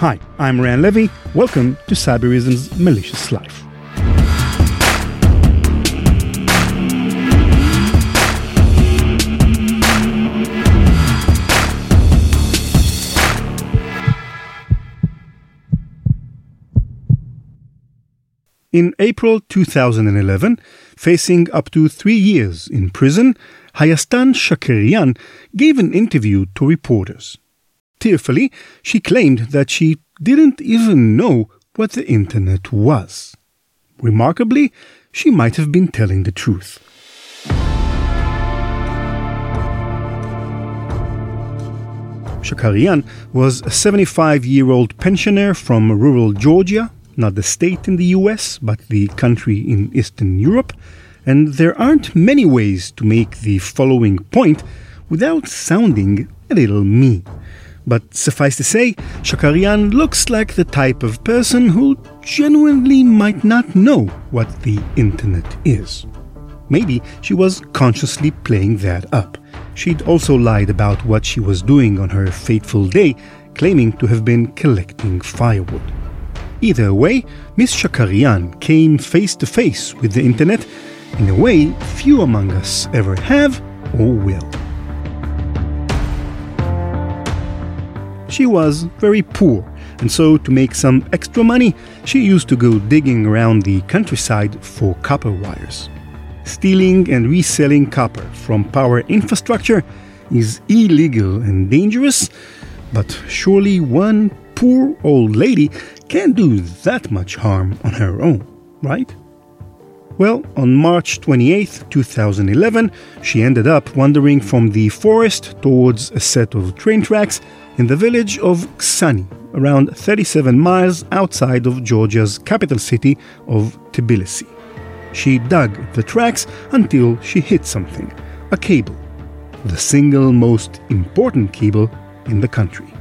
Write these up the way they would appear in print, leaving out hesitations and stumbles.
Hi, I'm Ran Levy. Welcome to CyberReason's Malicious Life. In April 2011, facing up to 3 years in prison, Hayastan Shakarian gave an interview to reporters. Tearfully, she claimed that she didn't even know what the internet was. Remarkably, she might have been telling the truth. Shakarian was a 75-year-old pensioner from rural Georgia, not the state in the US, but the country in Eastern Europe, and there aren't many ways to make the following point without sounding a little mean. But suffice to say, Shakarian looks like the type of person who genuinely might not know what the internet is. Maybe she was consciously playing that up. She'd also lied about what she was doing on her fateful day, claiming to have been collecting firewood. Either way, Ms. Shakarian came face-to-face with the internet in a way few among us ever have or will. She was very poor, and so to make some extra money, she used to go digging around the countryside for copper wires. Stealing and reselling copper from power infrastructure is illegal and dangerous, but surely one poor old lady can't do that much harm on her own, right? Well, on March 28, 2011, she ended up wandering from the forest towards a set of train tracks in the village of Ksani, around 37 miles outside of Georgia's capital city of Tbilisi. She dug the tracks until she hit something, a cable, the single most important cable in the country.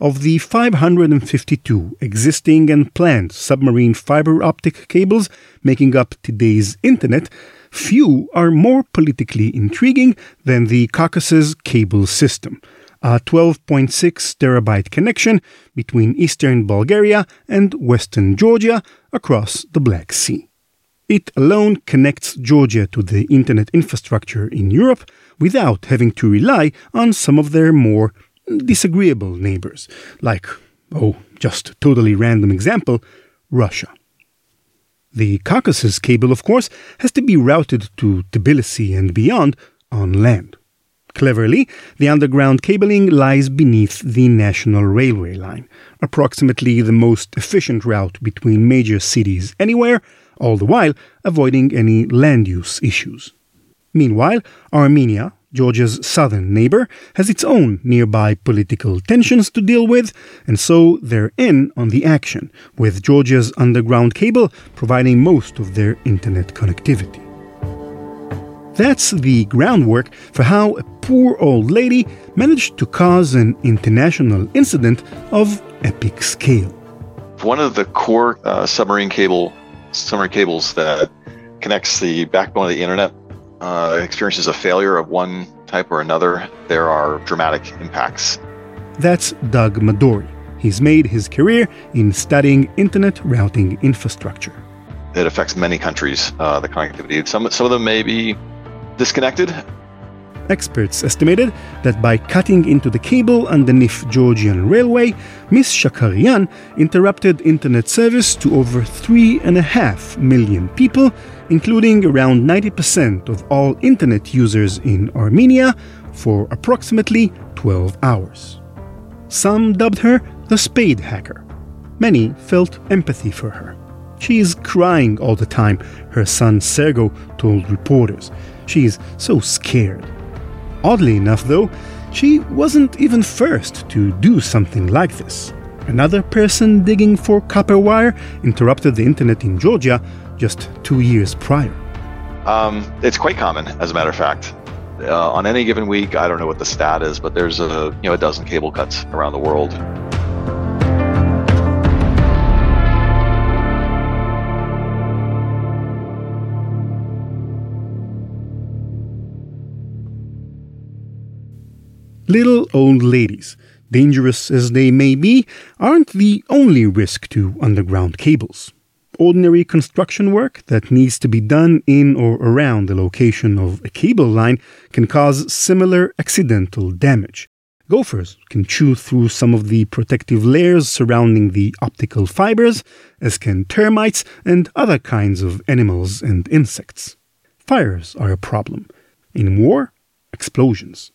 Of the 552 existing and planned submarine fiber optic cables making up today's internet, few are more politically intriguing than the Caucasus cable system, a 12.6 terabyte connection between eastern Bulgaria and western Georgia across the Black Sea. It alone connects Georgia to the internet infrastructure in Europe without having to rely on some of their more disagreeable neighbors, like, just a totally random example, Russia. The Caucasus cable, of course, has to be routed to Tbilisi and beyond on land. Cleverly, the underground cabling lies beneath the National Railway Line, approximately the most efficient route between major cities anywhere, all the while avoiding any land use issues. Meanwhile, Armenia, Georgia's southern neighbor, has its own nearby political tensions to deal with, and so they're in on the action, with Georgia's underground cable providing most of their internet connectivity. That's the groundwork for how a poor old lady managed to cause an international incident of epic scale. One of the core submarine cables that connects the backbone of the internet experiences a failure of one type or another, there are dramatic impacts. That's Doug Madori. He's made his career in studying internet routing infrastructure. It affects many countries, the connectivity. Some of them may be disconnected. Experts estimated that by cutting into the cable underneath Georgian railway, Ms. Shakarian interrupted internet service to over 3.5 million people, including around 90% of all internet users in Armenia, for approximately 12 hours. Some dubbed her the spade hacker. Many felt empathy for her. She is crying all the time, her son Sergo told reporters. She is so scared. Oddly enough, though, she wasn't even first to do something like this. Another person digging for copper wire interrupted the internet in Georgia just 2 years prior. It's quite common, as a matter of fact. On any given week, I don't know what the stat is, but there's a dozen cable cuts around the world. Little old ladies, dangerous as they may be, aren't the only risk to underground cables. Ordinary construction work that needs to be done in or around the location of a cable line can cause similar accidental damage. Gophers can chew through some of the protective layers surrounding the optical fibers, as can termites and other kinds of animals and insects. Fires are a problem. In war, explosions.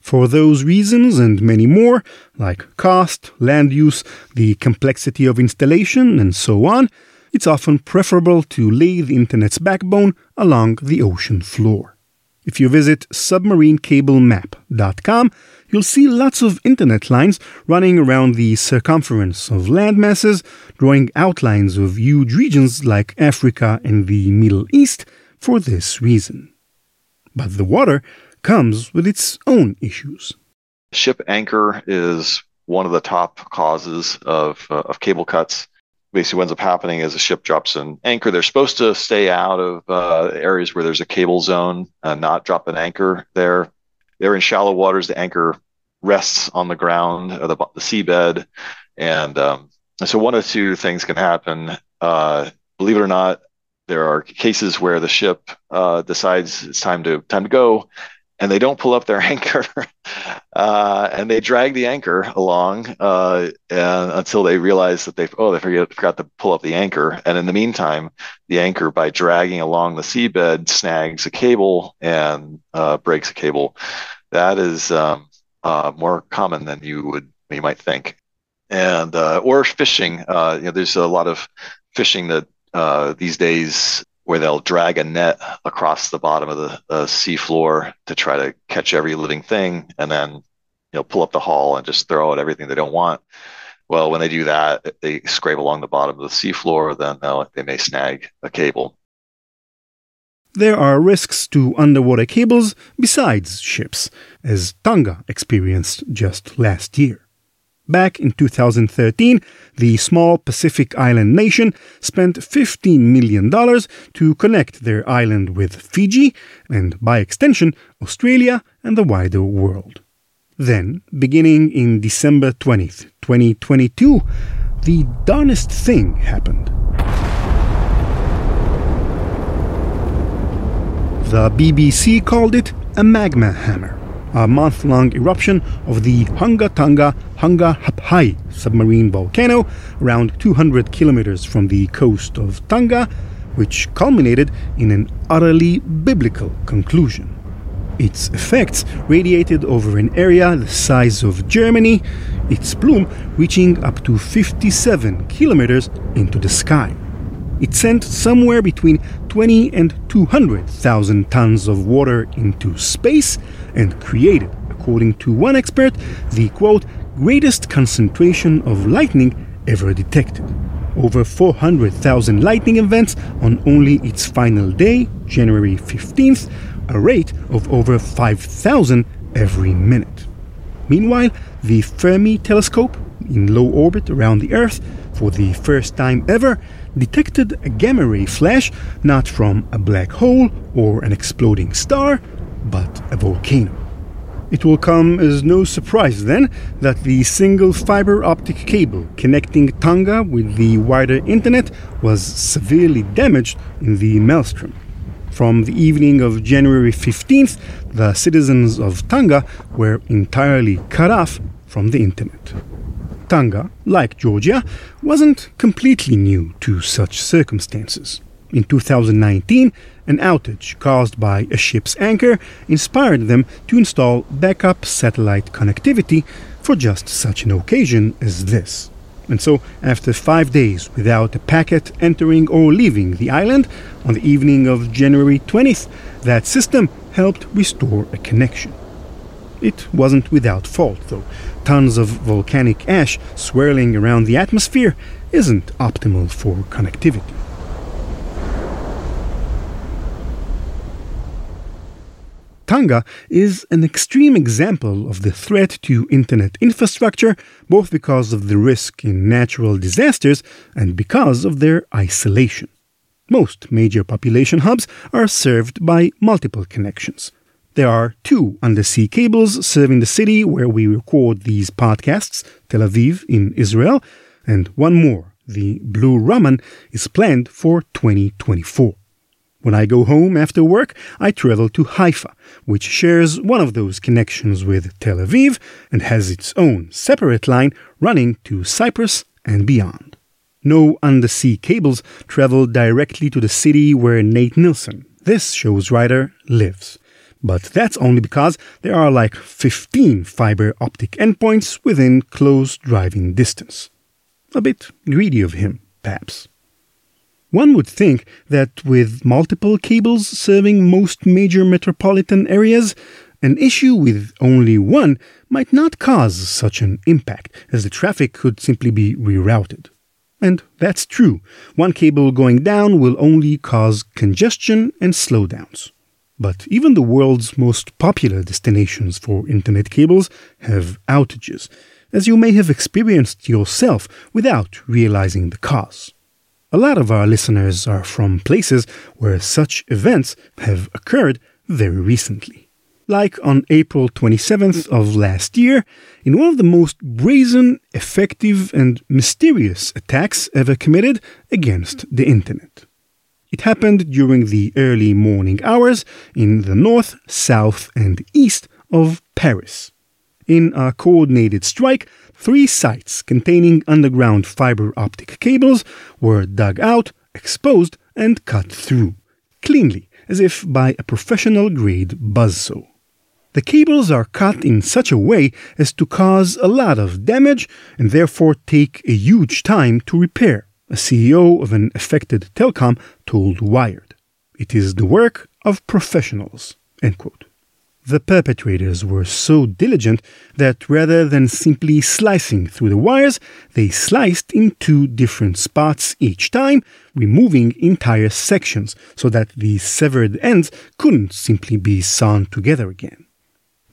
For those reasons and many more, like cost, land use, the complexity of installation, and so on, it's often preferable to lay the internet's backbone along the ocean floor. If you visit submarinecablemap.com, you'll see lots of internet lines running around the circumference of landmasses, drawing outlines of huge regions like Africa and the Middle East for this reason. But the water comes with its own issues. Ship anchor is one of the top causes of cable cuts. Basically, what ends up happening is a ship drops an anchor. They're supposed to stay out of areas where there's a cable zone and not drop an anchor there. They're in shallow waters. The anchor rests on the ground or the seabed. And so one of two things can happen. Believe it or not, there are cases where the ship decides it's time to go, and they don't pull up their anchor, and they drag the anchor along until they realize that they forgot to pull up the anchor. And in the meantime, the anchor, by dragging along the seabed, snags a cable and breaks a cable. That is more common than you might think. And or fishing. There's a lot of fishing that these days, where they'll drag a net across the bottom of the seafloor to try to catch every living thing, and then pull up the haul and just throw out everything they don't want. Well, when they do that, if they scrape along the bottom of the seafloor, then they may snag a cable. There are risks to underwater cables besides ships, as Tonga experienced just last year. Back in 2013, the small Pacific island nation spent $15 million to connect their island with Fiji, and by extension, Australia and the wider world. Then, beginning in December 20th, 2022, the darnest thing happened. The BBC called it a magma hammer. A month-long eruption of the Hunga Tonga-Hunga Ha'apai submarine volcano around 200 kilometers from the coast of Tonga, which culminated in an utterly biblical conclusion. Its effects radiated over an area the size of Germany, its plume reaching up to 57 kilometers into the sky. It sent somewhere between 20 and 200,000 tons of water into space and created, according to one expert, the, quote, greatest concentration of lightning ever detected. Over 400,000 lightning events on only its final day, January 15th, a rate of over 5,000 every minute. Meanwhile, the Fermi telescope, in low orbit around the Earth, for the first time ever, detected a gamma-ray flash not from a black hole or an exploding star, but a volcano. It will come as no surprise, then, that the single fiber optic cable connecting Tonga with the wider internet was severely damaged in the maelstrom. From the evening of January 15th, the citizens of Tonga were entirely cut off from the internet. Tonga, like Georgia, wasn't completely new to such circumstances. In 2019, an outage caused by a ship's anchor inspired them to install backup satellite connectivity for just such an occasion as this. And so, after 5 days without a packet entering or leaving the island, on the evening of January 20th, that system helped restore a connection. It wasn't without fault, though. Tons of volcanic ash swirling around the atmosphere isn't optimal for connectivity. Tonga is an extreme example of the threat to internet infrastructure, both because of the risk in natural disasters and because of their isolation. Most major population hubs are served by multiple connections. There are two undersea cables serving the city where we record these podcasts, Tel Aviv in Israel, and one more, the Blue Raman, is planned for 2024. When I go home after work, I travel to Haifa, which shares one of those connections with Tel Aviv and has its own separate line running to Cyprus and beyond. No undersea cables travel directly to the city where Nate Nilsson, this show's writer, lives. But that's only because there are like 15 fiber optic endpoints within close driving distance. A bit greedy of him, perhaps. One would think that with multiple cables serving most major metropolitan areas, an issue with only one might not cause such an impact, as the traffic could simply be rerouted. And that's true. One cable going down will only cause congestion and slowdowns. But even the world's most popular destinations for internet cables have outages, as you may have experienced yourself without realizing the cause. A lot of our listeners are from places where such events have occurred very recently. Like on April 27th of last year, in one of the most brazen, effective, and mysterious attacks ever committed against the internet. It happened during the early morning hours in the north, south, and east of Paris. In a coordinated strike, 3 sites containing underground fiber optic cables were dug out, exposed, and cut through, cleanly, as if by a professional-grade buzzsaw. The cables are cut in such a way as to cause a lot of damage and therefore take a huge time to repair, a CEO of an affected telecom told Wired. It is the work of professionals, end quote. The perpetrators were so diligent that rather than simply slicing through the wires, they sliced in 2 different spots each time, removing entire sections so that the severed ends couldn't simply be sewn together again.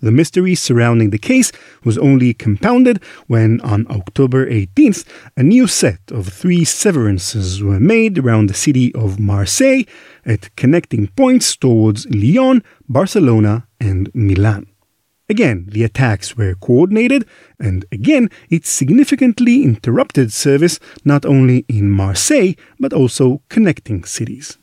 The mystery surrounding the case was only compounded when, on October 18th, a new set of 3 severances were made around the city of Marseille at connecting points towards Lyon, Barcelona, and Milan. Again, the attacks were coordinated, and again, it significantly interrupted service not only in Marseille, but also connecting cities.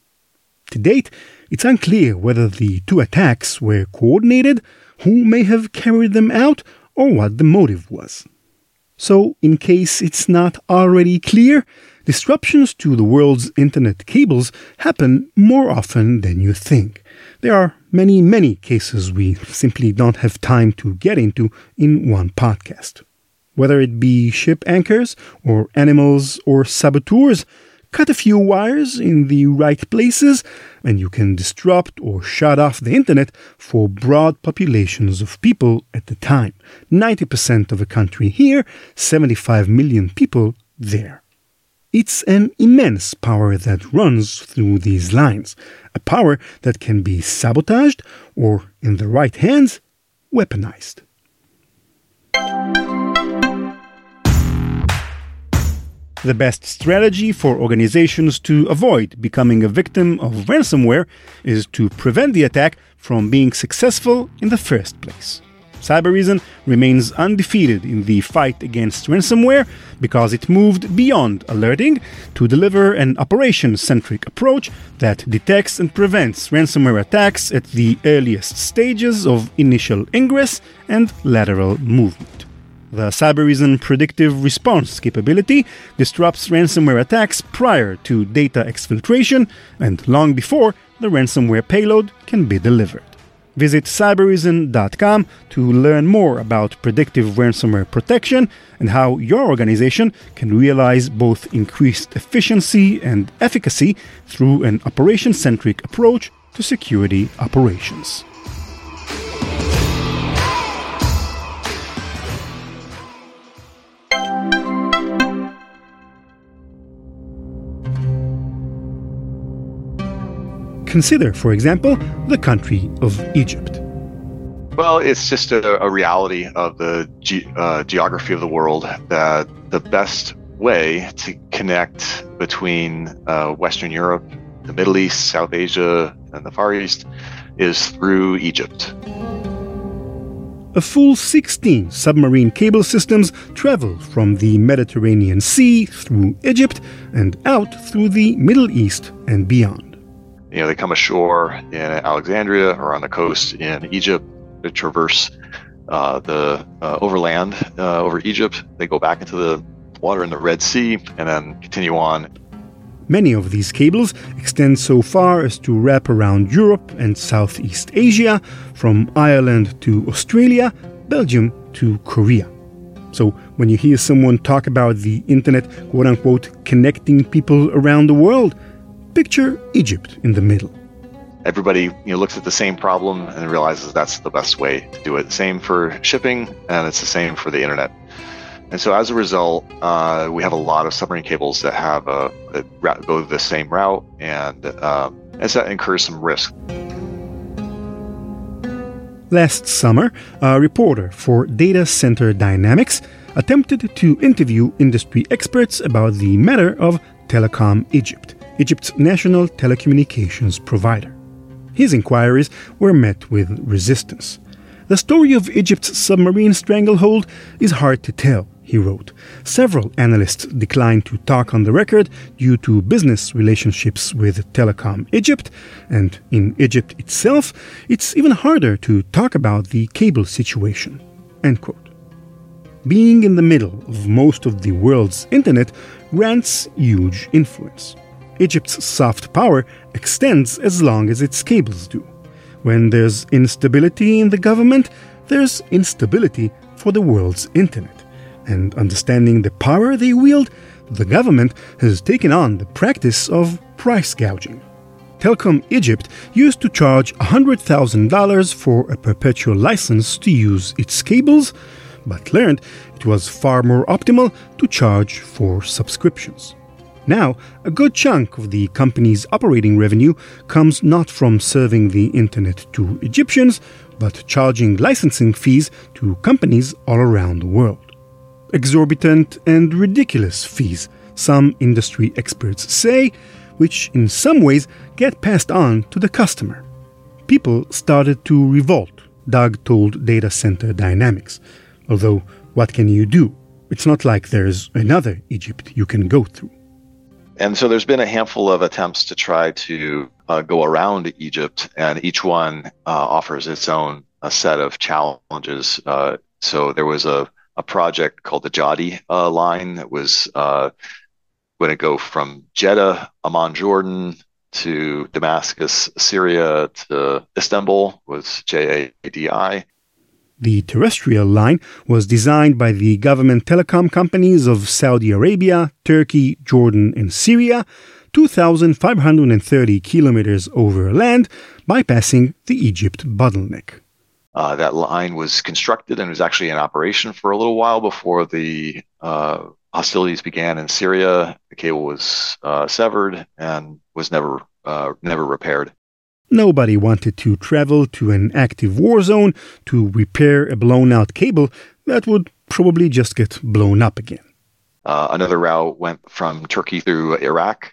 To date, it's unclear whether the 2 attacks were coordinated, who may have carried them out, or what the motive was. So, in case it's not already clear, disruptions to the world's internet cables happen more often than you think. There are many, many cases we simply don't have time to get into in one podcast. Whether it be ship anchors, or animals, or saboteurs, cut a few wires in the right places, and you can disrupt or shut off the internet for broad populations of people at the time. 90% of a country here, 75 million people there. It's an immense power that runs through these lines, a power that can be sabotaged or, in the right hands, weaponized. The best strategy for organizations to avoid becoming a victim of ransomware is to prevent the attack from being successful in the first place. CyberReason remains undefeated in the fight against ransomware because it moved beyond alerting to deliver an operation-centric approach that detects and prevents ransomware attacks at the earliest stages of initial ingress and lateral movement. The CyberReason predictive response capability disrupts ransomware attacks prior to data exfiltration and long before the ransomware payload can be delivered. Visit CyberReason.com to learn more about predictive ransomware protection and how your organization can realize both increased efficiency and efficacy through an operation-centric approach to security operations. Consider, for example, the country of Egypt. Well, it's just a reality of the geography of the world that the best way to connect between Western Europe, the Middle East, South Asia, and the Far East is through Egypt. A full 16 submarine cable systems travel from the Mediterranean Sea through Egypt and out through the Middle East and beyond. You know, they come ashore in Alexandria or on the coast in Egypt. They traverse the overland over Egypt. They go back into the water in the Red Sea and then continue on. Many of these cables extend so far as to wrap around Europe and Southeast Asia, from Ireland to Australia, Belgium to Korea. So when you hear someone talk about the internet, quote-unquote, connecting people around the world, picture Egypt in the middle. Everybody, looks at the same problem and realizes that's the best way to do it. Same for shipping, and it's the same for the internet. And so as a result, we have a lot of submarine cables that have that go the same route, and so that incurs some risk. Last summer, a reporter for Data Center Dynamics attempted to interview industry experts about the matter of Telecom Egypt, Egypt's national telecommunications provider. His inquiries were met with resistance. The story of Egypt's submarine stranglehold is hard to tell, he wrote. Several analysts declined to talk on the record due to business relationships with Telecom Egypt, and in Egypt itself, it's even harder to talk about the cable situation. End quote. Being in the middle of most of the world's internet grants huge influence. Egypt's soft power extends as long as its cables do. When there's instability in the government, there's instability for the world's internet. And understanding the power they wield, the government has taken on the practice of price gouging. Telecom Egypt used to charge $100,000 for a perpetual license to use its cables, but learned it was far more optimal to charge for subscriptions. Now, a good chunk of the company's operating revenue comes not from serving the internet to Egyptians, but charging licensing fees to companies all around the world. Exorbitant and ridiculous fees, some industry experts say, which in some ways get passed on to the customer. People started to revolt, Doug told Data Center Dynamics. Although, what can you do? It's not like there's another Egypt you can go through. And so there's been a handful of attempts to try to go around Egypt, and each one offers its own a set of challenges. So there was a project called the Jadi line that was going to go from Jeddah, Amman, Jordan, to Damascus, Syria, to Istanbul, was Jadi. The terrestrial line was designed by the government telecom companies of Saudi Arabia, Turkey, Jordan, and Syria, 2,530 kilometers over land, bypassing the Egypt bottleneck. That line was constructed and was actually in operation for a little while before the hostilities began in Syria. The cable was severed and was never repaired. Nobody wanted to travel to an active war zone to repair a blown-out cable that would probably just get blown up again. Another route went from Turkey through Iraq.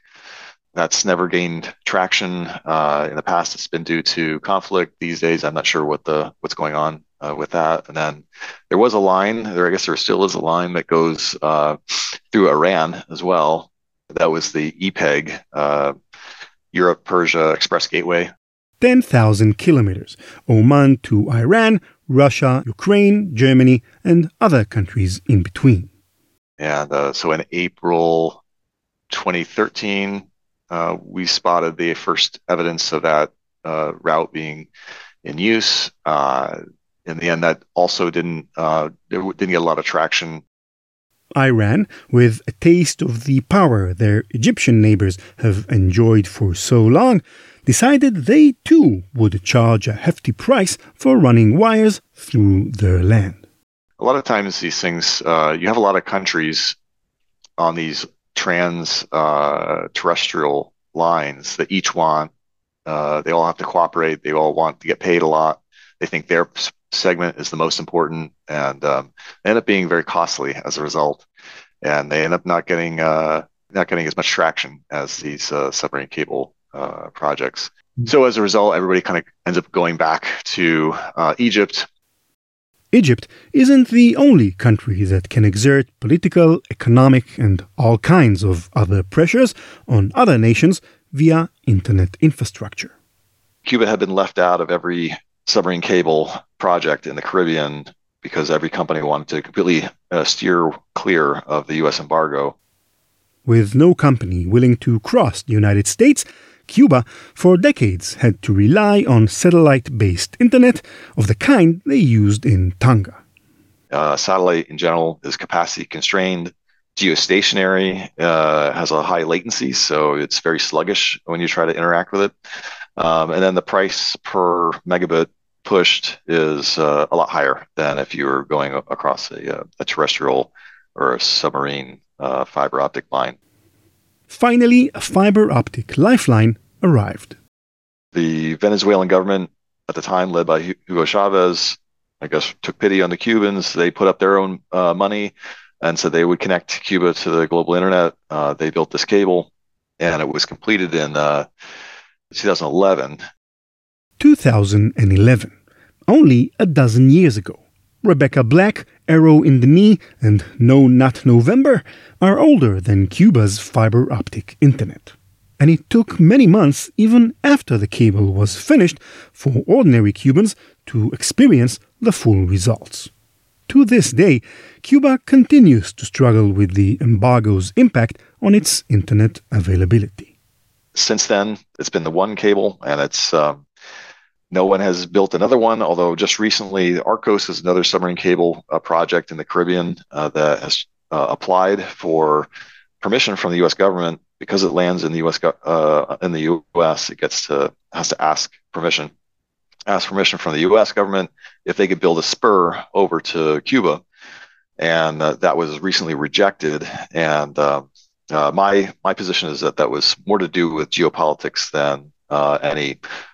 That's never gained traction. In the past, it's been due to conflict. These days, I'm not sure what's going on with that. And then there was a line, or I guess there still is a line, that goes through Iran as well. That was the EPEG, Europe-Persia Express Gateway. 10,000 kilometers, Oman to Iran, Russia, Ukraine, Germany, and other countries in between. And so in April 2013, we spotted the first evidence of that route being in use. In the end, that also didn't get a lot of traction. Iran, with a taste of the power their Egyptian neighbors have enjoyed for so long, decided they too would charge a hefty price for running wires through their land. A lot of times these things, you have a lot of countries on these terrestrial lines that each want, they all have to cooperate, they all want to get paid a lot, they think their segment is the most important, and they end up being very costly as a result, and they end up not getting as much traction as these submarine cable projects. So as a result, everybody kind of ends up going back to Egypt. Egypt isn't the only country that can exert political, economic, and all kinds of other pressures on other nations via internet infrastructure. Cuba had been left out of every submarine cable project in the Caribbean because every company wanted to completely steer clear of the U.S. embargo. With no company willing to cross the United States, Cuba, for decades, had to rely on satellite-based internet of the kind they used in Tonga. Satellite, in general, is capacity-constrained. Geostationary has a high latency, so it's very sluggish when you try to interact with it. And then the price per megabit pushed is a lot higher than if you were going across a terrestrial or a submarine fiber optic line. Finally, a fiber optic lifeline arrived. The Venezuelan government at the time, led by Hugo Chavez, I guess, took pity on the Cubans. They put up their own money and said they would connect Cuba to the global internet. They built this cable, and it was completed in 2011. 2011, only a dozen years ago. Rebecca Black, Arrow in the Knee, and No Not November are older than Cuba's fiber optic internet. And it took many months, even after the cable was finished, for ordinary Cubans to experience the full results. To this day, Cuba continues to struggle with the embargo's impact on its internet availability. Since then, it's been the one cable, and it's... no one has built another one, although just recently, Arcos is another submarine cable project in the Caribbean that has applied for permission from the U.S. government. Because it lands in the U.S., it has to ask permission from the U.S. government if they could build a spur over to Cuba, and that was recently rejected. And my position is that was more to do with geopolitics than any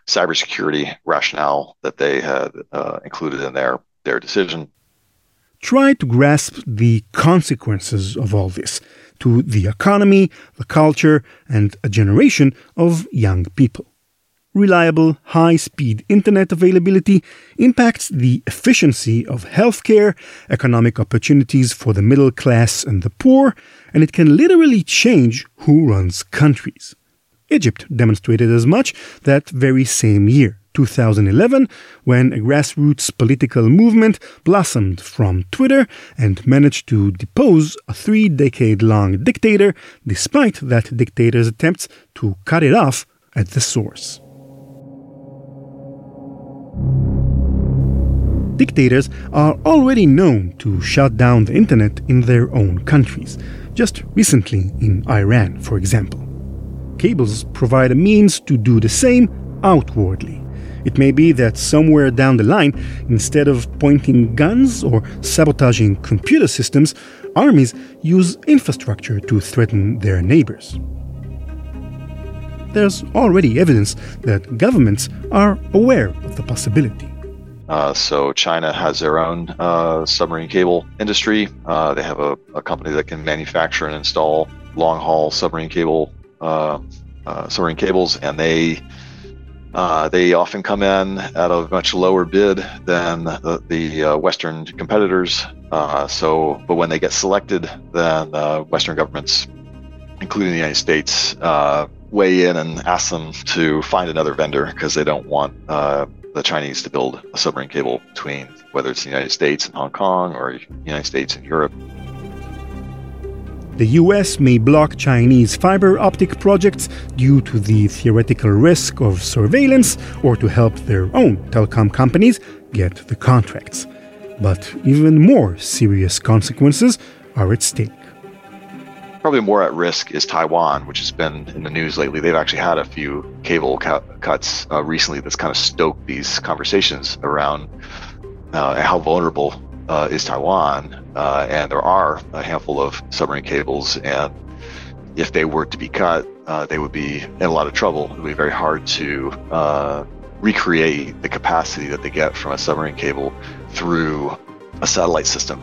cybersecurity rationale that they had included in their decision. Try to grasp the consequences of all this to the economy, the culture, and a generation of young people. Reliable, high-speed internet availability impacts the efficiency of healthcare, economic opportunities for the middle class and the poor, and it can literally change who runs countries. Egypt demonstrated as much that very same year, 2011, when a grassroots political movement blossomed from Twitter and managed to depose a three-decade-long dictator, despite that dictator's attempts to cut it off at the source. Dictators are already known to shut down the internet in their own countries, just recently in Iran, for example. Cables provide a means to do the same outwardly. It may be that somewhere down the line, instead of pointing guns or sabotaging computer systems, armies use infrastructure to threaten their neighbors. There's already evidence that governments are aware of the possibility. So China has their own submarine cable industry. They have a company that can manufacture and install long-haul submarine cable submarine cables, and they often come in at a much lower bid than the Western competitors. But when they get selected, then Western governments, including the United States, weigh in and ask them to find another vendor because they don't want the Chinese to build a submarine cable between whether it's the United States and Hong Kong or the United States and Europe. The US may block Chinese fiber optic projects due to the theoretical risk of surveillance or to help their own telecom companies get the contracts. But even more serious consequences are at stake. Probably more at risk is Taiwan, which has been in the news lately. They've actually had a few cable cuts recently that's kind of stoked these conversations around how vulnerable is Taiwan, and there are a handful of submarine cables, and if they were to be cut, they would be in a lot of trouble. It would be very hard to recreate the capacity that they get from a submarine cable through a satellite system.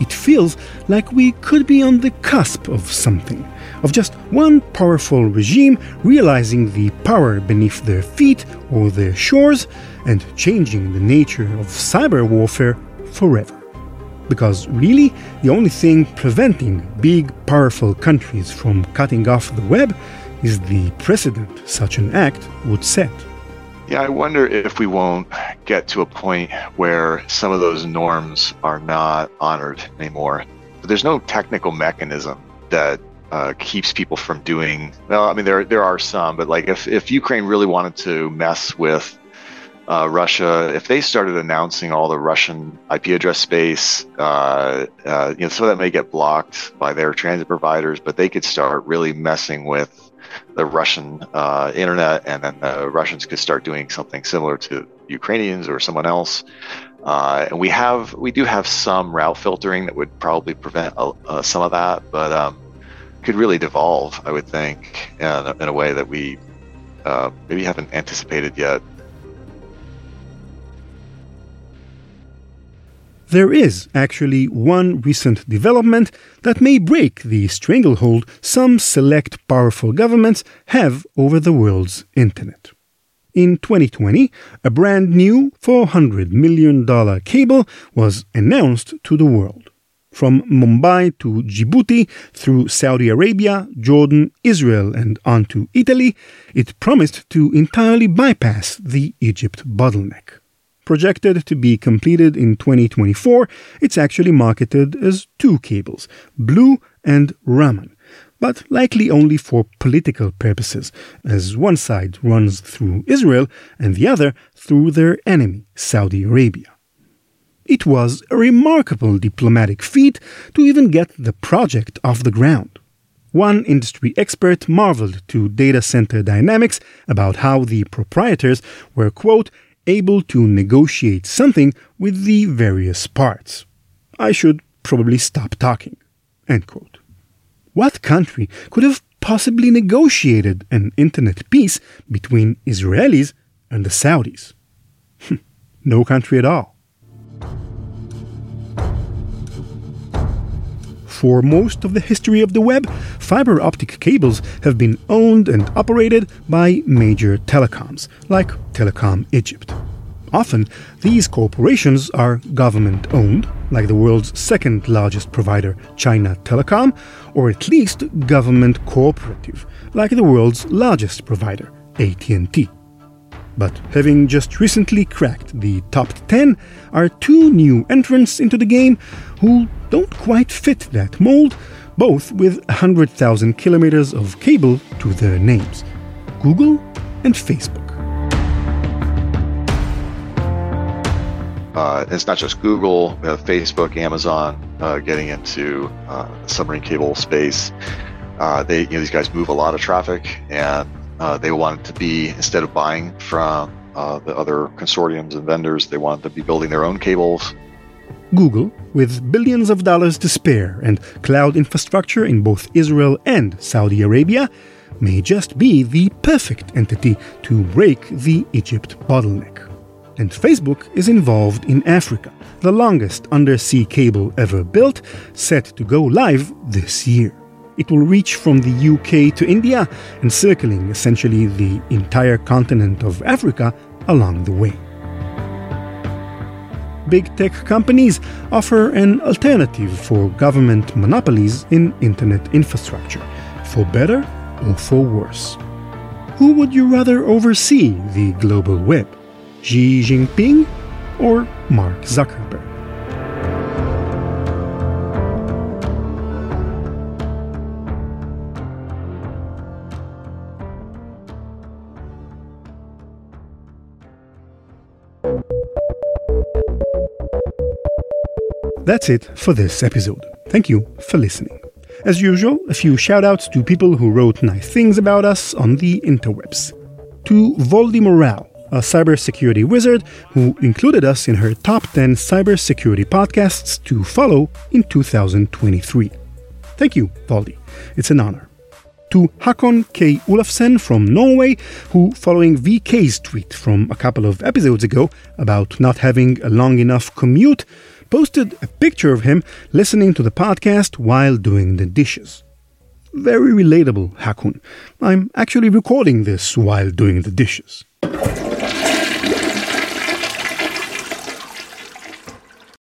It feels like we could be on the cusp of something, of just one powerful regime realizing the power beneath their feet or their shores and changing the nature of cyber warfare forever. Because really, the only thing preventing big, powerful countries from cutting off the web is the precedent such an act would set. Yeah, I wonder if we won't get to a point where some of those norms are not honored anymore. But there's no technical mechanism that keeps people from doing... Well, I mean, there are some, but like if Ukraine really wanted to mess with Russia, if they started announcing all the Russian IP address space, some of that may get blocked by their transit providers, but they could start really messing with the Russian internet, and then the Russians could start doing something similar to Ukrainians or someone else. And we do have some route filtering that would probably prevent some of that, but could really devolve, I would think, in a way that we maybe haven't anticipated yet. There is actually one recent development that may break the stranglehold some select powerful governments have over the world's internet. In 2020, a brand new $400 million cable was announced to the world. From Mumbai to Djibouti, through Saudi Arabia, Jordan, Israel, and onto Italy, it promised to entirely bypass the Egypt bottleneck. Projected to be completed in 2024, it's actually marketed as two cables, Blue and Raman, but likely only for political purposes, as one side runs through Israel and the other through their enemy, Saudi Arabia. It was a remarkable diplomatic feat to even get the project off the ground. One industry expert marveled to Data Center Dynamics about how the proprietors were, quote, able to negotiate something with the various parts. I should probably stop talking. End quote. What country could have possibly negotiated an internet peace between Israelis and the Saudis? No country at all. For most of the history of the web, fiber optic cables have been owned and operated by major telecoms, like Telecom Egypt. Often, these corporations are government-owned, like the world's second-largest provider, China Telecom, or at least government cooperative, like the world's largest provider, AT&T. But having just recently cracked the top 10 are two new entrants into the game who don't quite fit that mold, both with 100,000 kilometers of cable to their names, Google and Facebook. It's not just Google, Facebook, Amazon getting into submarine cable space. These guys move a lot of traffic, and they wanted to be, instead of buying from the other consortiums and vendors, they wanted to be building their own cables. Google, with billions of dollars to spare and cloud infrastructure in both Israel and Saudi Arabia, may just be the perfect entity to break the Egypt bottleneck. And Facebook is involved in Africa, the longest undersea cable ever built, set to go live this year. It will reach from the UK to India, encircling essentially the entire continent of Africa along the way. Big tech companies offer an alternative for government monopolies in internet infrastructure, for better or for worse. Who would you rather oversee the global web? Xi Jinping or Mark Zuckerberg? That's it for this episode. Thank you for listening. As usual, a few shoutouts to people who wrote nice things about us on the interwebs. To Voldy Moral, a cybersecurity wizard who included us in her top 10 cybersecurity podcasts to follow in 2023. Thank you, Voldy. It's an honor. To Hakon K. Ulfsen from Norway, who, following VK's tweet from a couple of episodes ago about not having a long enough commute, posted a picture of him listening to the podcast while doing the dishes. Very relatable, Hakon. I'm actually recording this while doing the dishes.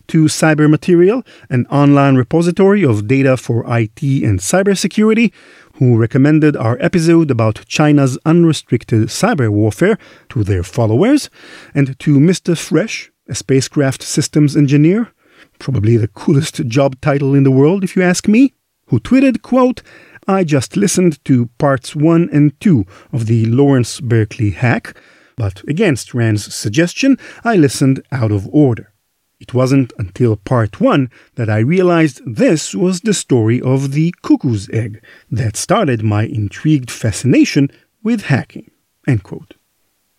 to Cyber Material, an online repository of data for IT and cybersecurity, who recommended our episode about China's unrestricted cyber warfare to their followers, and to Mr. Fresh, a spacecraft systems engineer, probably the coolest job title in the world if you ask me, who tweeted, quote, "I just listened to parts 1 and 2 of the Lawrence Berkeley hack, but against Ran's suggestion, I listened out of order. It wasn't until part 1 that I realized this was the story of the cuckoo's egg that started my intrigued fascination with hacking." End quote.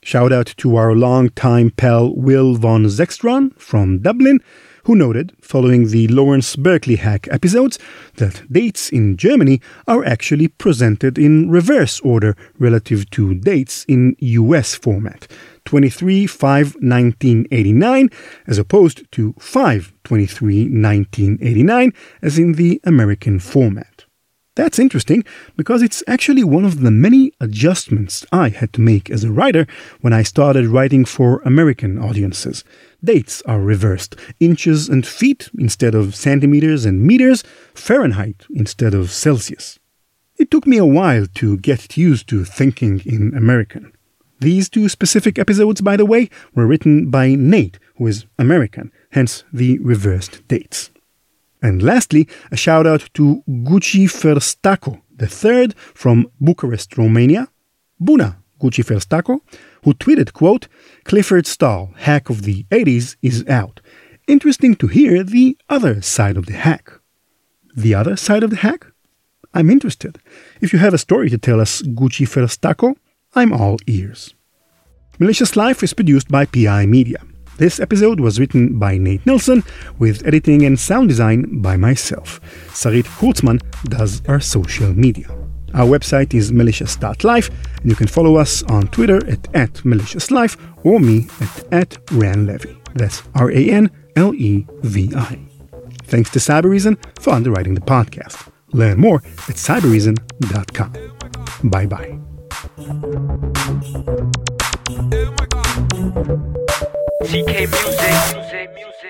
Shout out to our longtime pal Will von Zextron from Dublin, who noted, following the Lawrence Berkeley hack episodes, that dates in Germany are actually presented in reverse order relative to dates in US format, 23-5-1989, as opposed to 5-23-1989, as in the American format. That's interesting, because it's actually one of the many adjustments I had to make as a writer when I started writing for American audiences. Dates are reversed, inches and feet instead of centimeters and meters, Fahrenheit instead of Celsius. It took me a while to get used to thinking in American. These two specific episodes, by the way, were written by Nate, who is American, hence the reversed dates. And lastly, a shout-out to Gucci Ferstaco III from Bucharest, Romania, Buna Gucci Ferstaco, who tweeted, quote, "Clifford Stahl, hack of the 80s, is out. Interesting to hear the other side of the hack." The other side of the hack? I'm interested. If you have a story to tell us, Gucci Ferstaco, I'm all ears. Malicious Life is produced by PI Media. This episode was written by Nate Nilsson, with editing and sound design by myself. Sarit Kurtzman does our social media. Our website is malicious.life, and you can follow us on Twitter at @maliciouslife or me at @ranlevy. That's RANLEVI. Thanks to CyberReason for underwriting the podcast. Learn more at cyberreason.com. Bye-bye. CK Music.